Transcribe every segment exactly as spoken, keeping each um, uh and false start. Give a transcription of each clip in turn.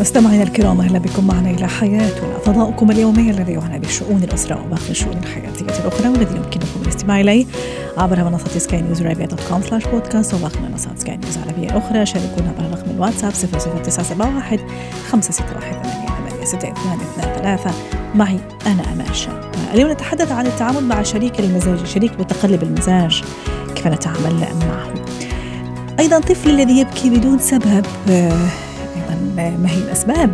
مستمعينا الكرام، أهلا بكم معنا إلى حياتنا، فضاؤكم اليومي الذي يعنى بشؤون الأسرة وباقي الشؤون الحياتية الأخرى، والذي يمكنكم الاستماع إليه عبر منصة سكاي نيوز أرابيا دوت كوم سلاش بودكاست وباقي منصات سكاي نيوز العربية الأخرى. شاركونا عبر رقم الواتساب صفر صفر تسعة سبعة واحد خمسة ستة واحد ثمانية ثمانية ستة اثنين اثنين ثلاثة. معي أنا أمارشا. اليوم نتحدث عن التعامل مع شريك المزاج، شريك متقلب المزاج، كيف نتعامل معه. أيضا طفل الذي يبكي بدون سبب، ما هي الأسباب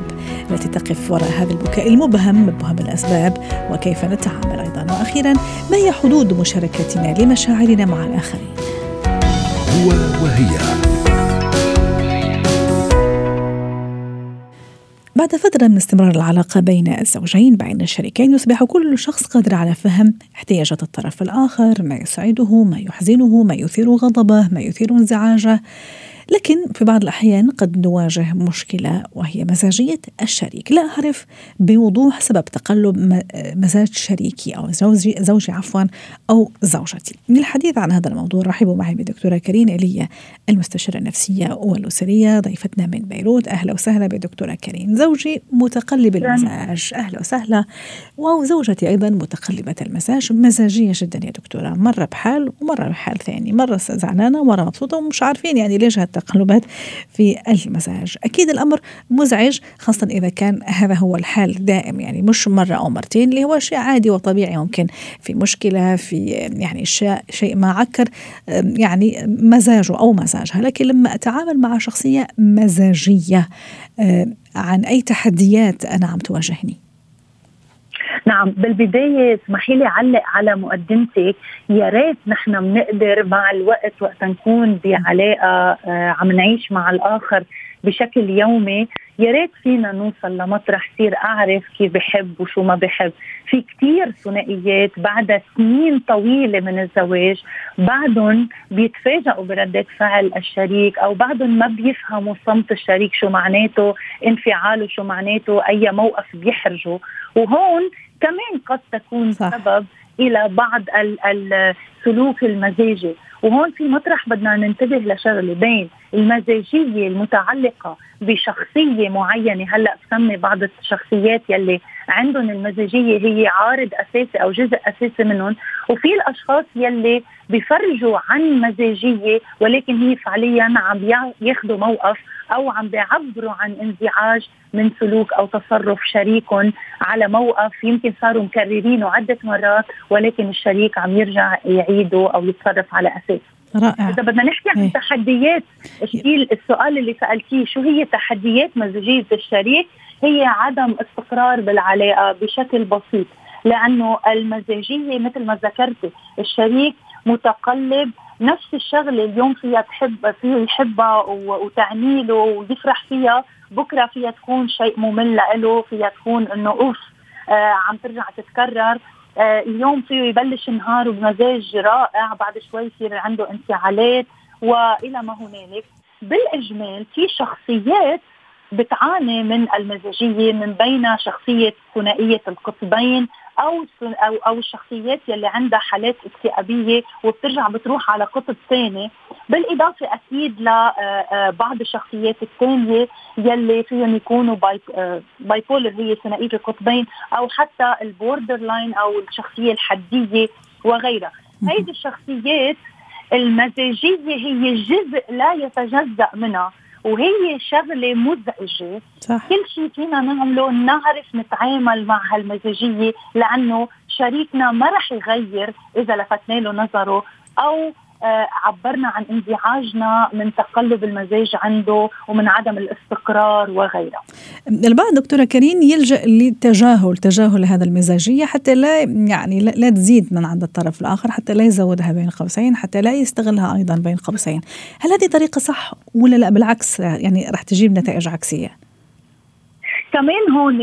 التي تقف وراء هذا البكاء المبهم مبهم الأسباب، وكيف نتعامل أيضا. وأخيرا، ما هي حدود مشاركتنا لمشاعرنا مع الآخرين؟ هو وهي. بعد فترة من استمرار العلاقة بين الزوجين بين الشريكين، يصبح كل شخص قادر على فهم احتياجات الطرف الآخر، ما يسعده، ما يحزنه، ما يثير غضبه، ما يثير انزعاجه. لكن في بعض الأحيان قد نواجه مشكلة وهي مزاجية الشريك. لا أعرف بوضوح سبب تقلب مزاج شريكي أو زوجي, زوجي عفوا أو زوجتي. للحديث عن هذا الموضوع رحبوا معي بدكتورة كارين اللي المستشارة النفسية والأسرية، ضيفتنا من بيروت. أهلا وسهلا بدكتورة كارين. زوجي متقلب المزاج، أهلا وسهلا، وزوجتي أيضا متقلبة المزاج، مزاجية جدا يا دكتورة، مرة بحال ومرة بحال ثاني، مرة زعلانة ومرة مبسوطة، ومش عارفين يعني ليش تقلبات في المزاج. أكيد الأمر مزعج، خاصة إذا كان هذا هو الحال دائم، يعني مش مرة أو مرتين، اللي هو شيء عادي وطبيعي. ممكن في مشكلة، في يعني شيء ما عكر يعني مزاجه أو مزاجها. لكن لما أتعامل مع شخصية مزاجية، عن أي تحديات أنا عم تواجهني؟ نعم، بالبداية اسمحي لي علق على مقدمتك. يا ريت نحن بنقدر مع الوقت وقت نكون بعلاقة عم نعيش مع الآخر بشكل يومي، يا ريت فينا نوصل لمطرح صير أعرف كيف بحب وشو ما بحب. في كتير ثنائيات بعد سنين طويلة من الزواج بعدهم بيتفاجئوا بردة فعل الشريك، أو بعدهم ما بيفهموا صمت الشريك شو معناته، انفعاله شو معناته، أي موقف بيحرجه. وهون كمان قد تكون سبب إلى بعض السلوك المزاجي. وهون في مطرح بدنا ننتبه لشغله بين المزاجية المتعلقة بشخصية معينة. هلأ بسمي بعض الشخصيات يلي عندهم المزاجية هي عارض أساسي أو جزء أساسي منهم، وفي الأشخاص يلي بيفرجوا عن مزاجية ولكن هي فعليا عم ياخدوا موقف أو عم بيعبروا عن انزعاج من سلوك أو تصرف شريكهم على موقف يمكن صاروا مكررينه عدة مرات، ولكن الشريك عم يرجع يعيده أو يتصرف على أساس. رائع. إذا بدنا نحكي عن تحديات، السؤال اللي سألتيه شو هي تحديات مزاجية الشريك، هي عدم استقرار بالعلاقة بشكل بسيط، لأنه المزاجية مثل ما ذكرت الشريك متقلب. نفس الشغلة اليوم فيها تحب فيه يحبها وتعنيله ويفرح فيها، بكرة فيها تكون شيء ممل له، فيها تكون إنه أوف آه عم ترجع تتكرر. آه اليوم فيه يبلش نهاره بمزاج رائع، بعد شوي يصير عنده انفعالات وإلى ما هنالك. بالإجمال في شخصيات بتعاني من المزاجية، من بين شخصية ثنائية القطبين أو أو أو الشخصيات يلي عندها حالات اكتئابية وبترجع بتروح على قطب ثاني، بالإضافة أكيد لبعض الشخصيات الثانية يلي فيهم يكونوا بايبولر، هي ثنائية القطبين، أو حتى البوردر لاين أو الشخصية الحدية وغيرها. هذه الشخصيات المزاجية هي جزء لا يتجزأ منها، وهي شغلة مزعجة. صح. كل شيء فينا نعمله نعرف نتعامل مع هالمزاجية، لأنه شريكنا ما رح يغير إذا لفتنا له نظره أو آه عبرنا عن انزعاجنا من تقلب المزاج عنده ومن عدم الاستقرار وغيره. البعض دكتورة كارين يلجأ للتجاهل، تجاهل هذا المزاجية حتى لا يعني لا تزيد من عند الطرف الآخر، حتى لا يزودها بين قوسين، حتى لا يستغلها أيضا بين قوسين. هل هذه طريقة صح ولا لا بالعكس يعني رح تجيب نتائج عكسية؟ كمان هون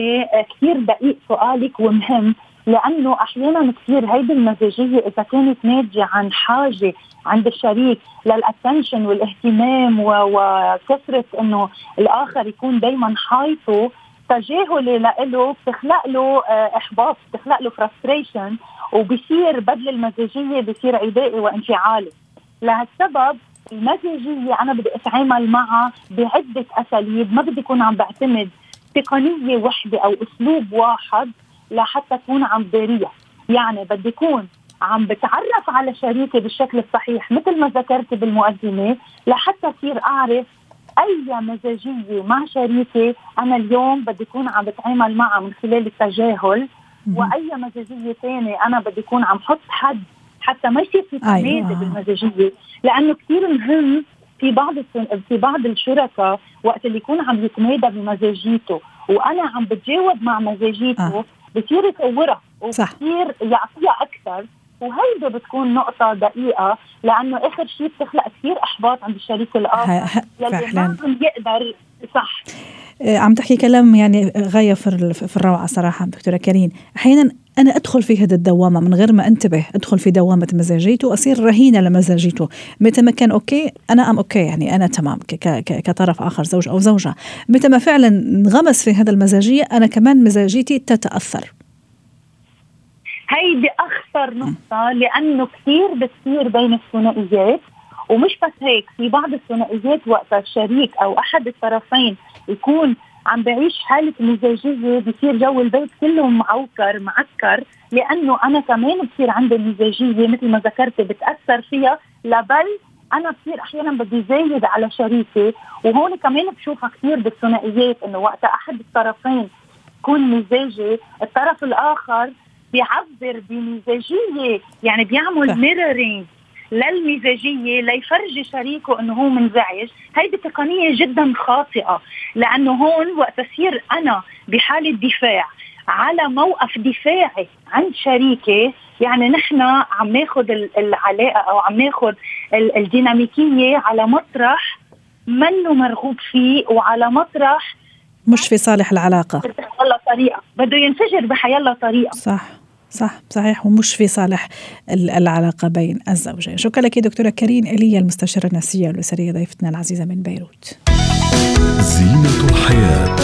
كثير دقيق سؤالك ومهم، لأنه أحيانا كثير هيدي المزاجية إذا كانت ناتجة عن حاجة عند الشريك للأتنشن والاهتمام وكثرة أنه الآخر يكون دايما حايطه، تجاهله له بتخلق له إحباط، بتخلق له فرستريشن، وبصير بدل المزاجية بصير عدائي وانفعالي. لهالسبب المزاجية أنا بدي أتعامل معها بعدة أساليب، ما بدي أكون عم بعتمد تقنية واحدة أو أسلوب واحد لحتى أكون عم بارية. يعني بدي أكون عم بتعرف على شريكي بالشكل الصحيح مثل ما ذكرت بالمقدمة، لحتى أصير أعرف أي مزاجية مع شريكي أنا اليوم بدي أكون عم بتعامل معها من خلال التجاهل، وأي مزاجية تانية أنا بدي أكون عم حط حد حتى ما يصير في تمييز بالمزاجية. لأنه كتير مهم في بعض في بعض الشركاء وقت اللي يكون عم يتمادى بمزاجيته وأنا عم بتجاوب مع مزاجيته آه. بصير يتقورها وبصير يعطيها أكثر، وهيدا بتكون نقطة دقيقة لأنه آخر شيء بتخلق كثير إحباط عند الشريك الآخر للي ما يقدر. صح، عم تحكي كلام يعني غاية في الروعة صراحة دكتورة كريم. أحيانا أنا أدخل في هذه الدوامة من غير ما أنتبه، أدخل في دوامة مزاجيته وأصير رهينة لمزاجيته. متى ما كان أوكي أنا أم أوكي، يعني أنا تمام كطرف آخر زوج أو زوجة. متى ما فعلا نغمس في هذا المزاجية أنا كمان مزاجيتي تتأثر. هيدي أخطر نقطة لأنه كثير بتصير بين الثنائيات، ومش بس هيك في بعض الثنائيات وقت الشريك أو أحد الطرفين يكون عم بعيش حالة مزاجية بصير جو البيت كله معوكر معكر، لأنه أنا كمان بصير عندي مزاجية مثل ما ذكرت بتأثر فيها، لبل أنا بصير أحيانا بدي زايد على شريكي. وهون كمان بشوفها كثير بالثنائيات إنه وقت أحد الطرفين يكون مزاجي الطرف الآخر بيعبر بمزاجية، يعني بيعمل ميرورينج للمزاجية ليفرجي شريكه أنه هو منزعج. هيدي تقنية جدا خاطئة، لأنه هون وقت أصير أنا بحالة دفاع على موقف دفاعي عند شريكي، يعني نحن عم ناخد العلاقة أو عم ناخد الديناميكية على مطرح منه مرغوب فيه وعلى مطرح مش في صالح العلاقة. الله طريقة بده ينفجر بحي الله طريقة. صح صح صحيح، ومش في صالح العلاقة بين الزوجين. شكرا لك دكتورة كريم إيليا المستشارة النفسية والأسرية ضيفتنا العزيزة من بيروت. زينة الحياة.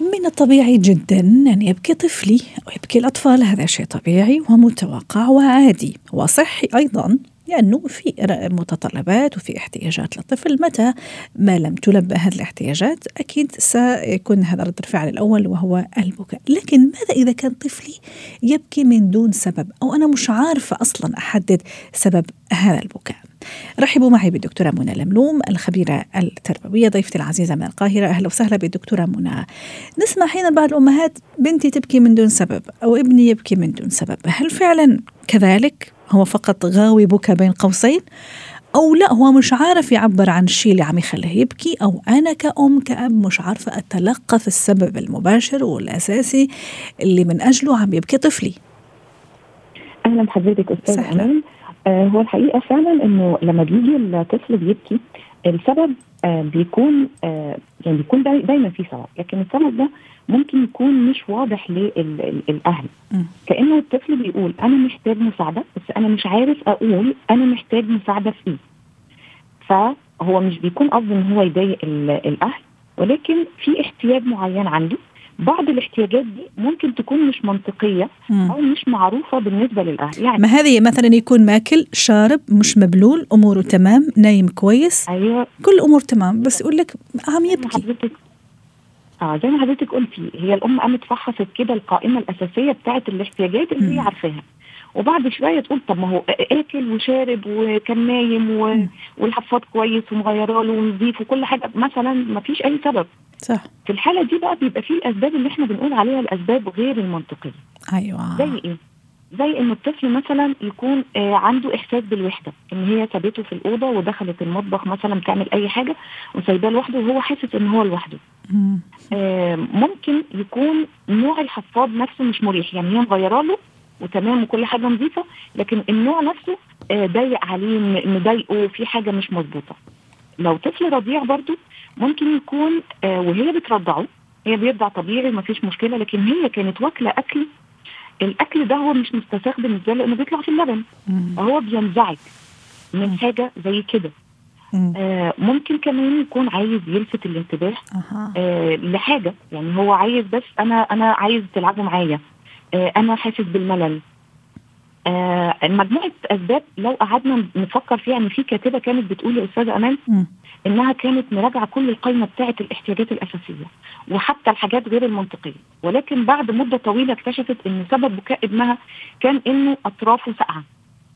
من الطبيعي جدا أن يبكي طفلي ويبكي الأطفال، هذا شيء طبيعي ومتوقع وعادي وصحي أيضا، لأنه في متطلبات وفي احتياجات للطفل. متى ما لم تلبى هذه الاحتياجات أكيد سيكون هذا رد الفعل الأول وهو البكاء. لكن ماذا إذا كان طفلي يبكي من دون سبب أو أنا مش عارفة أصلا أحدد سبب هذا البكاء؟ رحبوا معي بالدكتورة منى لملوم الخبيرة التربوية ضيفتي العزيزة من القاهرة. أهلا وسهلا بالدكتورة منى. نسمع حين بعض الأمهات بنتي تبكي من دون سبب أو ابني يبكي من دون سبب، هل فعلا كذلك هو فقط غاوي بكى بين قوسين، أو لا هو مش عارف يعبر عن الشيء اللي عم يخليه يبكي، أو أنا كأم كأب مش عارفة أتلقف السبب المباشر والأساسي اللي من أجله عم يبكي طفلي؟ أهلا بحضرتك أستاذ أمين. آه هو الحقيقة فعلا أنه لما بيجي الطفل بيبكي السبب آه بيكون آه يعني بيكون دايما في سبب، لكن السبب ده ممكن يكون مش واضح للأهل. كأنه الطفل بيقول أنا محتاج مساعدة بس أنا مش عارف أقول أنا محتاج مساعدة في إيه. فهو مش بيكون قصده إن هو يضايق الأهل، ولكن في احتياج معين عنده. بعض الاحتياجات دي ممكن تكون مش منطقية أو مش معروفة بالنسبة للأهل. يعني ما هذه مثلا يكون ماكل شارب مش مبلول أموره تمام نايم كويس. أيوة. كل أمور تمام بس يقول لك عم يبكي. اه زي ما حضرتك قلتي هي الام قامت فحصت كده القائمه الاساسيه بتاعه الاحتياجات اللي هي عارفاها، وبعد شويه تقول طب ما هو اكل وشارب وكان نايم و... والحفاض كويس ومغيره له ونظيف وكل حاجه مثلا، ما فيش اي سبب. صح. في الحاله دي بقى بيبقى فيه الاسباب اللي احنا بنقول عليها الاسباب غير المنطقيه. ايوه. زي ايه؟ زي ان الطفل مثلا يكون عنده احساس بالوحده، ان هي سابته في الاوضه ودخلت المطبخ مثلا تعمل اي حاجه وسايباه لوحده وهو حاسس ان هو لوحده. ممكن يكون نوع الحفاض نفسه مش مريح، يعني هي مغيره له وتمام وكل حاجه نظيفه لكن النوع نفسه ضايق عليه مضايقه في حاجه مش مظبوطه. لو طفل رضيع برضو ممكن يكون وهي بترضعه هي بيرضع طبيعي ومفيش مشكله، لكن هي كانت واكله اكل الاكل ده هو مش مستخدم ازاي لانه بيطلع في اللبن فهو بينزعج من مم. حاجه زي كده. مم. آه ممكن كمان يكون عايز يلفت الانتباه آه لحاجه، يعني هو عايز بس انا انا عايز تلعبوا معايا، آه انا حاسس بالملل. آه مجموعه اسباب لو قعدنا نفكر فيها. ان في كاتبه كانت بتقول للاستاذه امان مم. انها كانت مراجعه كل القائمه بتاعه الاحتياجات الاساسيه وحتى الحاجات غير المنطقيه، ولكن بعد مده طويله اكتشفت ان سبب بكاء ابنها كان انه اطرافه ساقعه.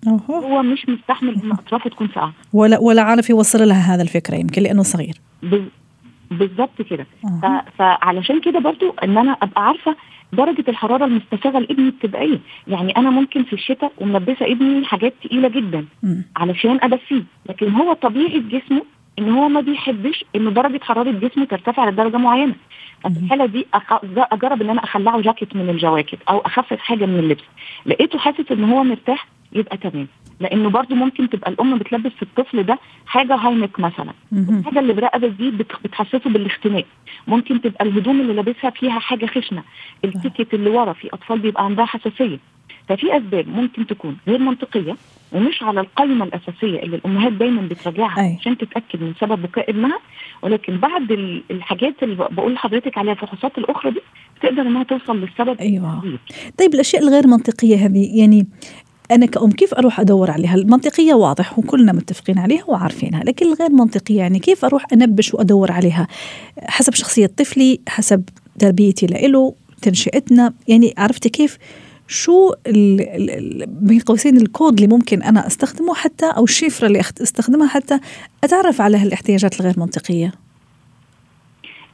أوه. هو مش مستحمل ان اطرافه تكون ساقعه ولا ولا عارف يوصل لها هذا الفكره، يمكن لانه صغير بالضبط كده. أه. فعلشان كده برضو ان انا ابقى عارفه درجه الحراره المستساغه لابني بتبقى ايه. يعني انا ممكن في الشتاء وملبسه ابني حاجات تقيله جدا م. علشان ادفيه، لكن هو طبيعه جسمه ان هو ما بيحبش ان درجه حراره جسمه ترتفع لدرجه معينه. في الحاله دي اجرب ان انا اخلعه جاكيت من الجواكت او اخفف حاجه من اللبس. لقيته حاسس ان هو مرتاح يبقى تمام، لانه برضو ممكن تبقى الام بتلبس في الطفل ده حاجه هاينك مثلا، الحاجه اللي برقبه دي بتحسسه بالاختناق، ممكن تبقى الهدوم اللي لابسها فيها حاجه خشنه، التيكت اللي ورا في اطفال بيبقى عندها حساسيه. ففي اسباب ممكن تكون غير منطقيه ومش على القائمه الاساسيه اللي الامهات دايما بتراجعها عشان تتاكد من سبب بكاء ابنها، ولكن بعد الحاجات اللي بقول لحضرتك عليها الفحوصات الاخرى دي بتقدر انها توصل للسبب. ايوه دي. طيب الاشياء الغير منطقيه هذه، يعني انا كأم كيف اروح ادور عليها؟ المنطقيه واضح وكلنا متفقين عليها وعارفينها، لكن الغير منطقيه يعني كيف اروح انبش وادور عليها؟ حسب شخصيه طفلي، حسب تربيتي له، تنشئتنا، يعني عرفتي كيف شو بين قوسين الكود اللي ممكن أنا أستخدمه حتى أو الشفرة اللي أستخدمها حتى أتعرف على هالاحتياجات الغير منطقية؟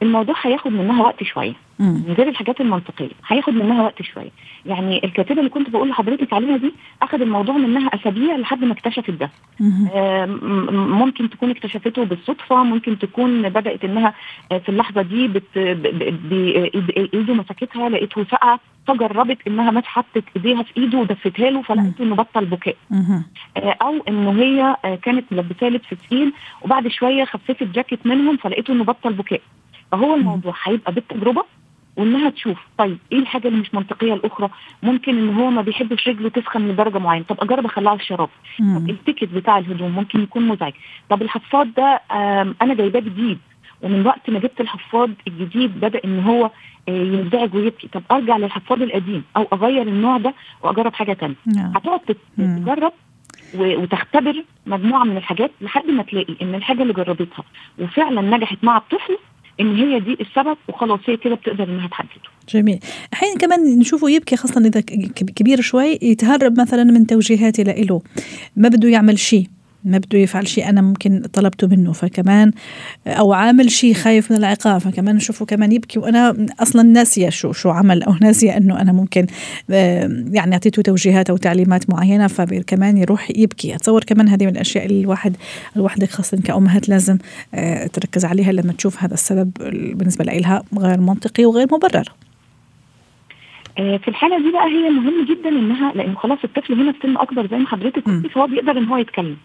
الموضوع هياخد منها وقت شوية من غير الحاجات المنطقية، هياخد منها وقت شوية. يعني الكاتبة اللي كنت بقول لحضرتك عليها دي أخذ الموضوع منها أسابيع لحد ما اكتشفت ده. ممكن تكون اكتشفته بالصدفة، ممكن تكون بدأت إنها في اللحظة دي بت بإيده مسكتها لقيته سقع، فجربت إنها مسحت إيديها في إيده ودفتها له فلقيت إنه بطل بكاء، أو إنه هي كانت ملبساه في تقيل وبعد شوية خففت جاكيت منهم فلقيته إنه بطل بكاء. فهو الموضوع هيبقى بالتجربة وإنها تشوف طيب إيه الحاجة اللي مش منطقية الأخرى. ممكن إن هو ما بيحبش رجله تسخن لدرجة معينة، طب أجرب أخلعه الشراب، طب التيكت بتاع الهدوم ممكن يكون مزعج، طب الحفاض ده أنا جايباه جديد ومن وقت ما جبت الحفاض الجديد بدأ إن هو ينزعج ويبكي، طب أرجع للحفاض القديم أو أغير النوع ده وأجرب حاجة تانية. هتقعد تجرب وتختبر مجموعة من الحاجات لحد ما تلاقي إن الحاجة اللي جربتها وفعلا نجحت مع الطفل إن هي دي السبب وخلاص هي كده بتقدر إنها تحدده. جميل. أحيانا كمان نشوفه يبكي خاصة إذا كبير شوي، يتهرب مثلا من توجيهاتي لإله، ما بده يعمل شيء، ما بده يفعل شيء أنا ممكن طلبته منه، فكمان أو عامل شيء خايف من العقاب، فكمان نشوفه كمان يبكي وأنا أصلا ناسية شو شو عمل أو ناسية إنه أنا ممكن يعني أعطيته توجيهات أو تعليمات معينة فكمان يروح يبكي. أتصور كمان هذه من الأشياء اللي الواحد الواحدة خاصة كأمهات لازم تركز عليها لما تشوف هذا السبب بالنسبة لإلها غير منطقي وغير مبرر. في الحالة دي بقى هي مهم جدا إنها، لأن خلاص الطفل هنا في سن أكبر زي ما حضرتك قلتي فهو بيقدر إن هو يتكلم،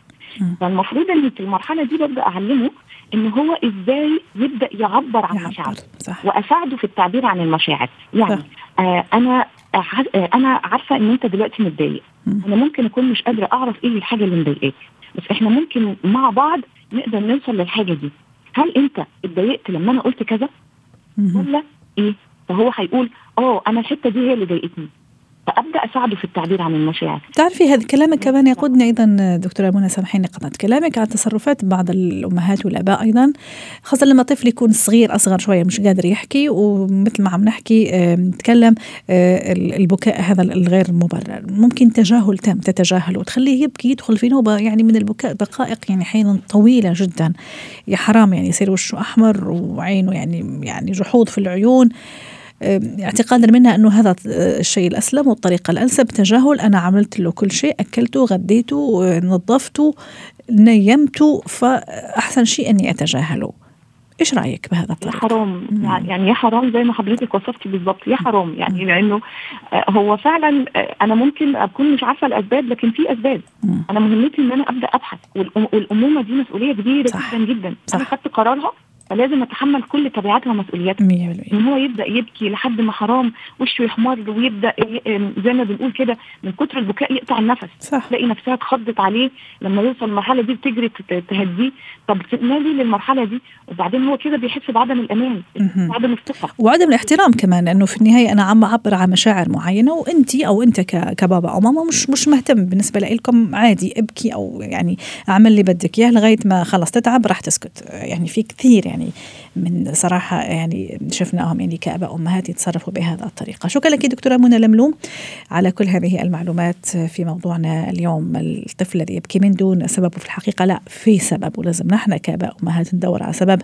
فالمفروض ان في المرحله دي ببدا اعلمه ان هو ازاي يبدا يعبر عن مشاعره واساعده في التعبير عن المشاعر. يعني آه انا آه انا عارفه ان انت دلوقتي متضايق، انا ممكن اكون مش قادره اعرف ايه الحاجه اللي مضايقاك، بس احنا ممكن مع بعض نقدر نوصل للحاجه دي. هل انت اتضايقت لما انا قلت كذا ولا ايه؟ فهو هيقول اه انا الحته دي هي اللي ضايقتني، فأبدأ أساعده في التعبير عن المشاعر. تعرفي هذا كلامك كمان يقودني أيضا دكتورة منى، سامحيني قطعت كلامك، عن تصرفات بعض الأمهات والآباء أيضا خاصة لما طفل يكون صغير أصغر شوية مش قادر يحكي، ومثل ما عم نحكي نتكلم البكاء هذا الغير مبرر ممكن تجاهل تام، تتجاهله وتخليه يبكي يدخل في نوبة يعني من البكاء دقائق يعني حين طويلة جدا، يا حرام يعني يصير وشه أحمر وعينه يعني يعني جحود في العيون، اعتقادا منها أنه هذا الشيء الأسلم والطريقة الأنسب تجاهل، أنا عملت له كل شيء، أكلته غديته نظفته نيمته، فأحسن شيء أني أتجاهله. إيش رأيك بهذا الطريق؟ يا حرام يعني، يا حرام زي ما حضرتك وصفتي بالضبط، يا حرام يعني، لأنه هو فعلا أنا ممكن أكون مش عارفة الأسباب لكن في أسباب، أنا مهمتي أن أنا أبدأ أبحث، والأمومة دي مسؤولية كبيرة جدا جدا. صح. أنا خدت قرارها لازم نتحمل كل تبعاتها ومسؤولياتها. ان هو يبدا يبكي لحد ما حرام وشه يحمر ويبدا زي ما بنقول كده من كتر البكاء يقطع النفس. صح. تلاقي نفسها اتخضت عليه لما يوصل المرحله دي بتجري تهديه. طب تنالي للمرحله دي وبعدين هو كده بيحس بعدم الامان وعدم الثقه وعدم الاحترام كمان، لانه في النهايه انا عم اعبر عن مشاعر معينه وانت او انت كبابا او ماما مش مش مهتم، بالنسبه لكم عادي ابكي او يعني اعمل اللي بدك اياه لغايه ما خلص تتعب راح تسكت. يعني في كثير يعني يعني من صراحة يعني شفناهم يعني كأباء أمهات يتصرفوا بهذه الطريقة. شكرا لك دكتورة منى لملوم على كل هذه المعلومات في موضوعنا اليوم، الطفل الذي يبكي من دون سبب. وفي الحقيقة لا في سبب، ولازم نحن كأباء أمهات ندور على سبب.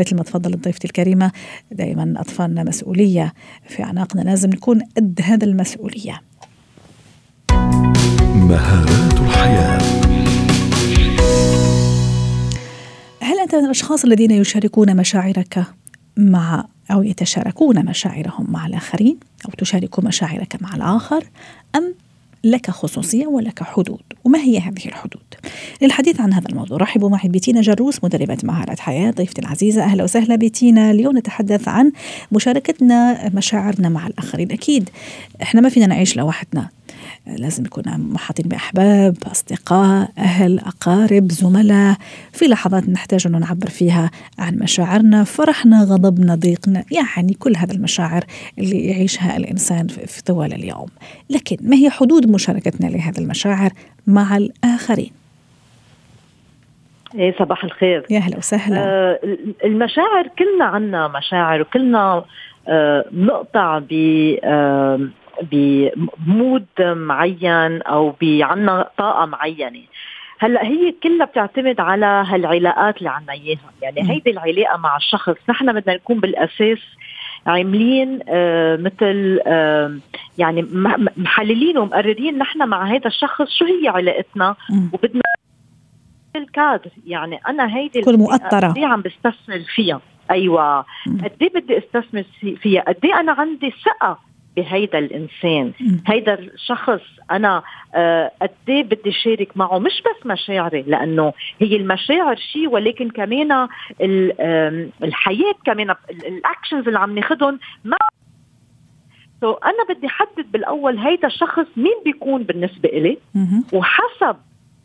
مثل ما تفضلت ضيفتي الكريمة، دائما أطفالنا مسؤولية في أعناقنا، لازم نكون قد هذا المسؤولية. مهارات الحياة. هل أنت من الأشخاص الذين يشاركون مشاعرك مع أو يتشاركون مشاعرهم مع الآخرين أو تشارك مشاعرك مع الآخر، أم لك خصوصية ولك حدود؟ وما هي هذه الحدود؟ للحديث عن هذا الموضوع رحبوا معي بتينا جروس، مدربة مهارات حياة، ضيفتي العزيزة. أهلا وسهلا بتينا. اليوم نتحدث عن مشاركتنا مشاعرنا مع الآخرين. أكيد إحنا ما فينا نعيش لوحدنا، لازم نكون محاطين بأحباب، أصدقاء، أهل، أقارب، زملاء. في لحظات نحتاج أن نعبر فيها عن مشاعرنا، فرحنا، غضبنا، ضيقنا، يعني كل هذا المشاعر اللي يعيشها الإنسان في طوال اليوم. لكن ما هي حدود مشاركتنا لهذه المشاعر مع الآخرين؟ إيه صباح الخير. يا هلا وسهلا. آه المشاعر كلنا عنا مشاعر، وكلنا آه نقطع ب آه بمود معين أو بعنا طاقة معينة. هلأ هي كلها بتعتمد على هالعلاقات اللي عنا إياها، يعني هيدي العلاقة مع الشخص. نحن بدنا نكون بالأساس عاملين آه مثل آه يعني محللين ومقررين نحن مع هذا الشخص شو هي علاقتنا، وبدنا الكادر يعني أنا هيدي اللي عم بستثمر فيها. أيوة، قدي بدي استثمر فيها، قدي أنا عندي ثقة بهيدا الإنسان، هيدا الشخص أنا قدي بدي شارك معه مش بس مشاعري، لأنه هي المشاعر شيء ولكن كمان الحياة، كمان الأكشنز اللي عم ناخدهم مع سو أنا بدي حدد بالأول هيدا الشخص مين بيكون بالنسبة إلي، وحسب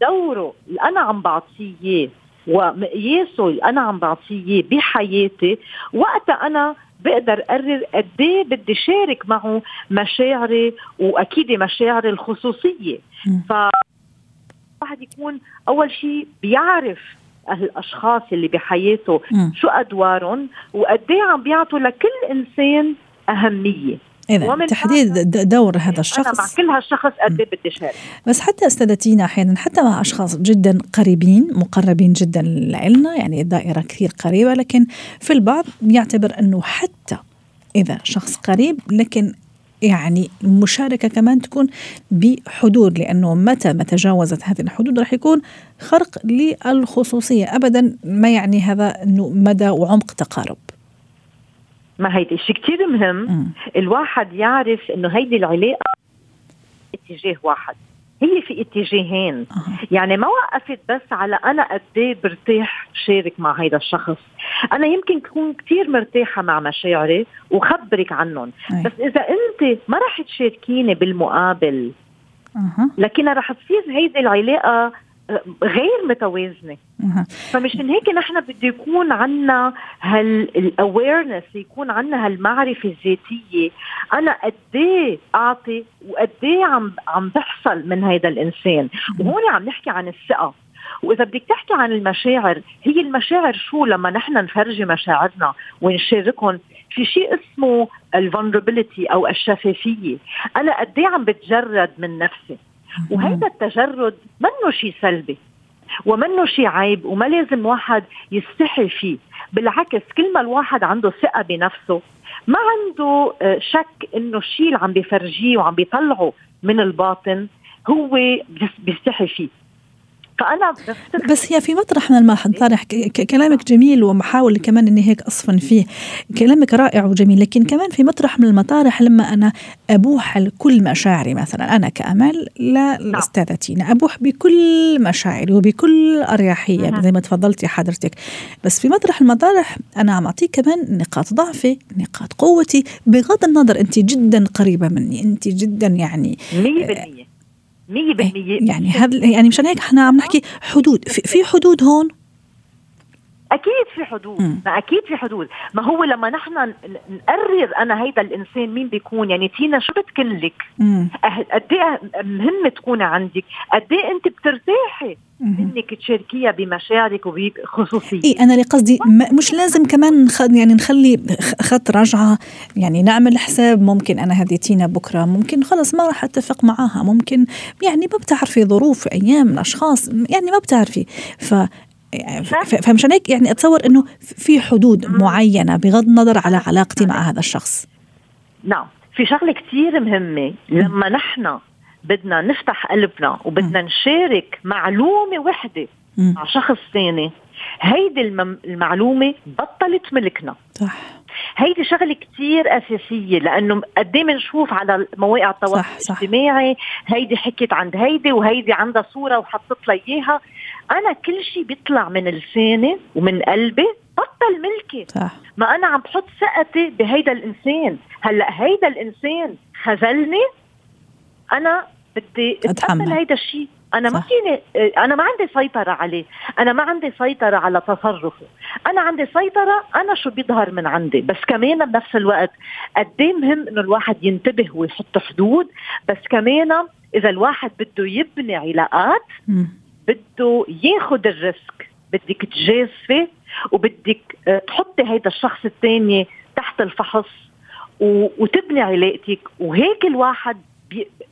دوره اللي أنا عم بعطيه ومقياسه اللي أنا عم بعطيه بحياتي، وقتها أنا بقدر أقرر قديه بدي شارك معه مشاعري وأكيد مشاعري الخصوصية. فواحد يكون أول شيء بيعرف الأشخاص اللي بحياته م. شو أدوارهم وقديه عم بيعطوا لكل إنسان أهمية. إذا تحديد دور هذا الشخص، مع كل هالشخص قد ايه بدي شارك. بس حتى استدتينا أحيانا حتى مع أشخاص جدا قريبين مقربين جدا لنا، يعني الدائرة كثير قريبة، لكن في البعض يعتبر أنه حتى إذا شخص قريب لكن يعني المشاركة كمان تكون بحدود، لأنه متى ما تجاوزت هذه الحدود رح يكون خرق للخصوصية. أبدا ما يعني هذا أنه مدى وعمق تقارب. ما هيدي شيء كتير مهم م. الواحد يعرف انه هيدي العلاقة اتجاه واحد، هي في اتجاهين. أه. يعني ما وقفت بس على انا قديه برتاح شارك مع هيدا الشخص. انا يمكن تكون كتير مرتاحة مع مشاعري وخبرك عنهم، أي. بس اذا انت ما رح تشاركيني بالمقابل، أه. لكن رح تصير هيدي العلاقة غير متوازنة. فمش من هيك نحن بدي يكون عنا هالاويرنس، يكون عنا هالمعرفة الذاتية، أنا قديه أعطي وقديه عم عم بحصل من هيدا الإنسان. وهون عم نحكي عن الثقة. وإذا بدك تحكي عن المشاعر، هي المشاعر شو لما نحن نفرجي مشاعرنا ونشاركهم؟ في شيء اسمه vulnerability أو الشفافية. أنا قديه عم بتجرد من نفسي، وهذا التجرد منه شيء سلبي ومنه شيء عيب وما لازم واحد يستحي فيه. بالعكس، كل ما الواحد عنده ثقة بنفسه ما عنده شك انه الشيء اللي عم بيفرجيه وعم بيطلعه من الباطن هو بيستحي فيه. فأنا بفتكر بس هي في مطرح من الماحن طارح كلامك جميل ومحاول كمان أني هيك أصفن فيه، كلامك رائع وجميل، لكن كمان في مطرح من المطارح لما أنا أبوح لكل مشاعري مثلا أنا كأمل لأستاذتي لا أبوح بكل مشاعري وبكل أريحية زي ما تفضلتي حضرتك، بس في مطرح المطارح أنا عم أعطيك كمان نقاط ضعفي نقاط قوتي بغض النظر أنت جدا قريبة مني أنت جدا يعني مية بالمية مية بالمية يعني هذا يعني مشان هيك احنا عم نحكي حدود في, في حدود هون أكيد في حدود م. ما أكيد في حدود ما هو لما نحن نقرر أنا هيدا الإنسان مين بيكون يعني تينا شو بتكلك قديه مهمة تكون عندك قديه أنت بترتاحي إنك تشاركيها بمشاعرك وبخصوصية. إيه أنا اللي قصدي مش لازم كمان نخ يعني نخلي خط رجعة يعني نعمل حساب ممكن أنا هذه تينا بكرة ممكن خلص ما راح أتفق معاها ممكن يعني ما بتعرفي ظروف أيام الأشخاص يعني ما بتعرفي ف. فمشان هيك يعني أتصور أنه في حدود معينة بغض النظر على علاقتي مع هذا الشخص. نعم في شغلة كتير مهمة لما نحن بدنا نفتح قلبنا وبدنا نشارك معلومة واحدة مع شخص ثاني هيدي المعلومة بطلت ملكنا صح. هيدي شغلة كتير أساسية لأنه قديم نشوف على مواقع التواصل الاجتماعي هيدي حكيت عند هيدي وهيدي عندها صورة وحطت لي إياها. أنا كل شيء بيطلع من لساني ومن قلبي بطل ملكي صح. ما أنا عم بحط ثقتي بهيدا الإنسان هلأ هيدا الإنسان خذلني أنا بدي أتحمل هيدا الشيء أنا ما فيني أنا ما عندي سيطرة عليه أنا ما عندي سيطرة على تصرفه أنا عندي سيطرة أنا شو بيظهر من عندي بس كمان بنفس الوقت قديه مهم إنه الواحد ينتبه ويحط حدود بس كمان إذا الواحد بده يبني علاقات م. بده ياخد الرسك بدك تجازفي وبدك تحطي هيدا الشخص التاني تحت الفحص وتبني علاقتك وهيك الواحد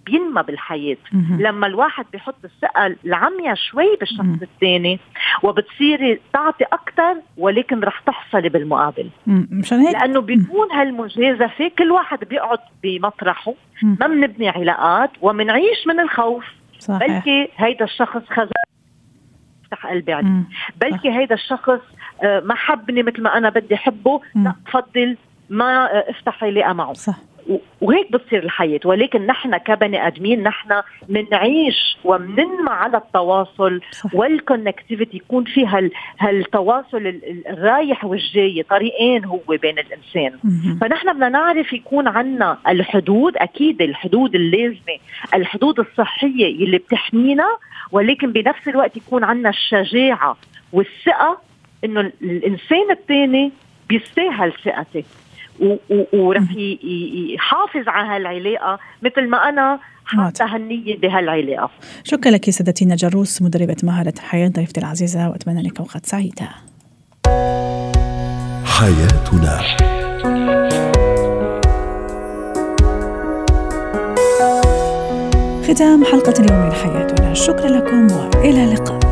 بينمى بالحياة م- لما الواحد بيحط الثقة العمية شوي بالشخص م- التاني وبتصيري تعطي أكتر ولكن رح تحصلي بالمقابل م- لأنه بدون هالمجازفة كل واحد بيقعد بمطرحه م- ما بنبني علاقات ومنعيش من الخوف صحيح. بلكي هيدا الشخص خذ فتح قلبي عليه بلكي صح. هيدا الشخص ما حبني مثل ما أنا بدي حبه م. لا أفضل ما افتح علاقة معه صح. وهيك بتصير الحياة ولكن نحن كبني آدمين نحن منعيش ومننمى على التواصل والكونكتيفيتي يكون فيها هالتواصل الرايح والجاي طريقين هو بين الإنسان م-م. فنحن بدنا نعرف يكون عنا الحدود أكيد الحدود اللازمة الحدود الصحية اللي بتحمينا ولكن بنفس الوقت يكون عنا الشجاعة والثقة إنه الإنسان التاني بيستاهل ثقته ورح يحافظ على هالعلاقة مثل ما أنا حتى هنية بهالعلاقة. شكرا لك سيدة تينا جروس مدربة مهارة الحياة ضيفتي العزيزة وأتمنى لك أوقات سعيدة. حياتنا ختام حلقة اليوم من حياتنا. شكرا لكم وإلى اللقاء.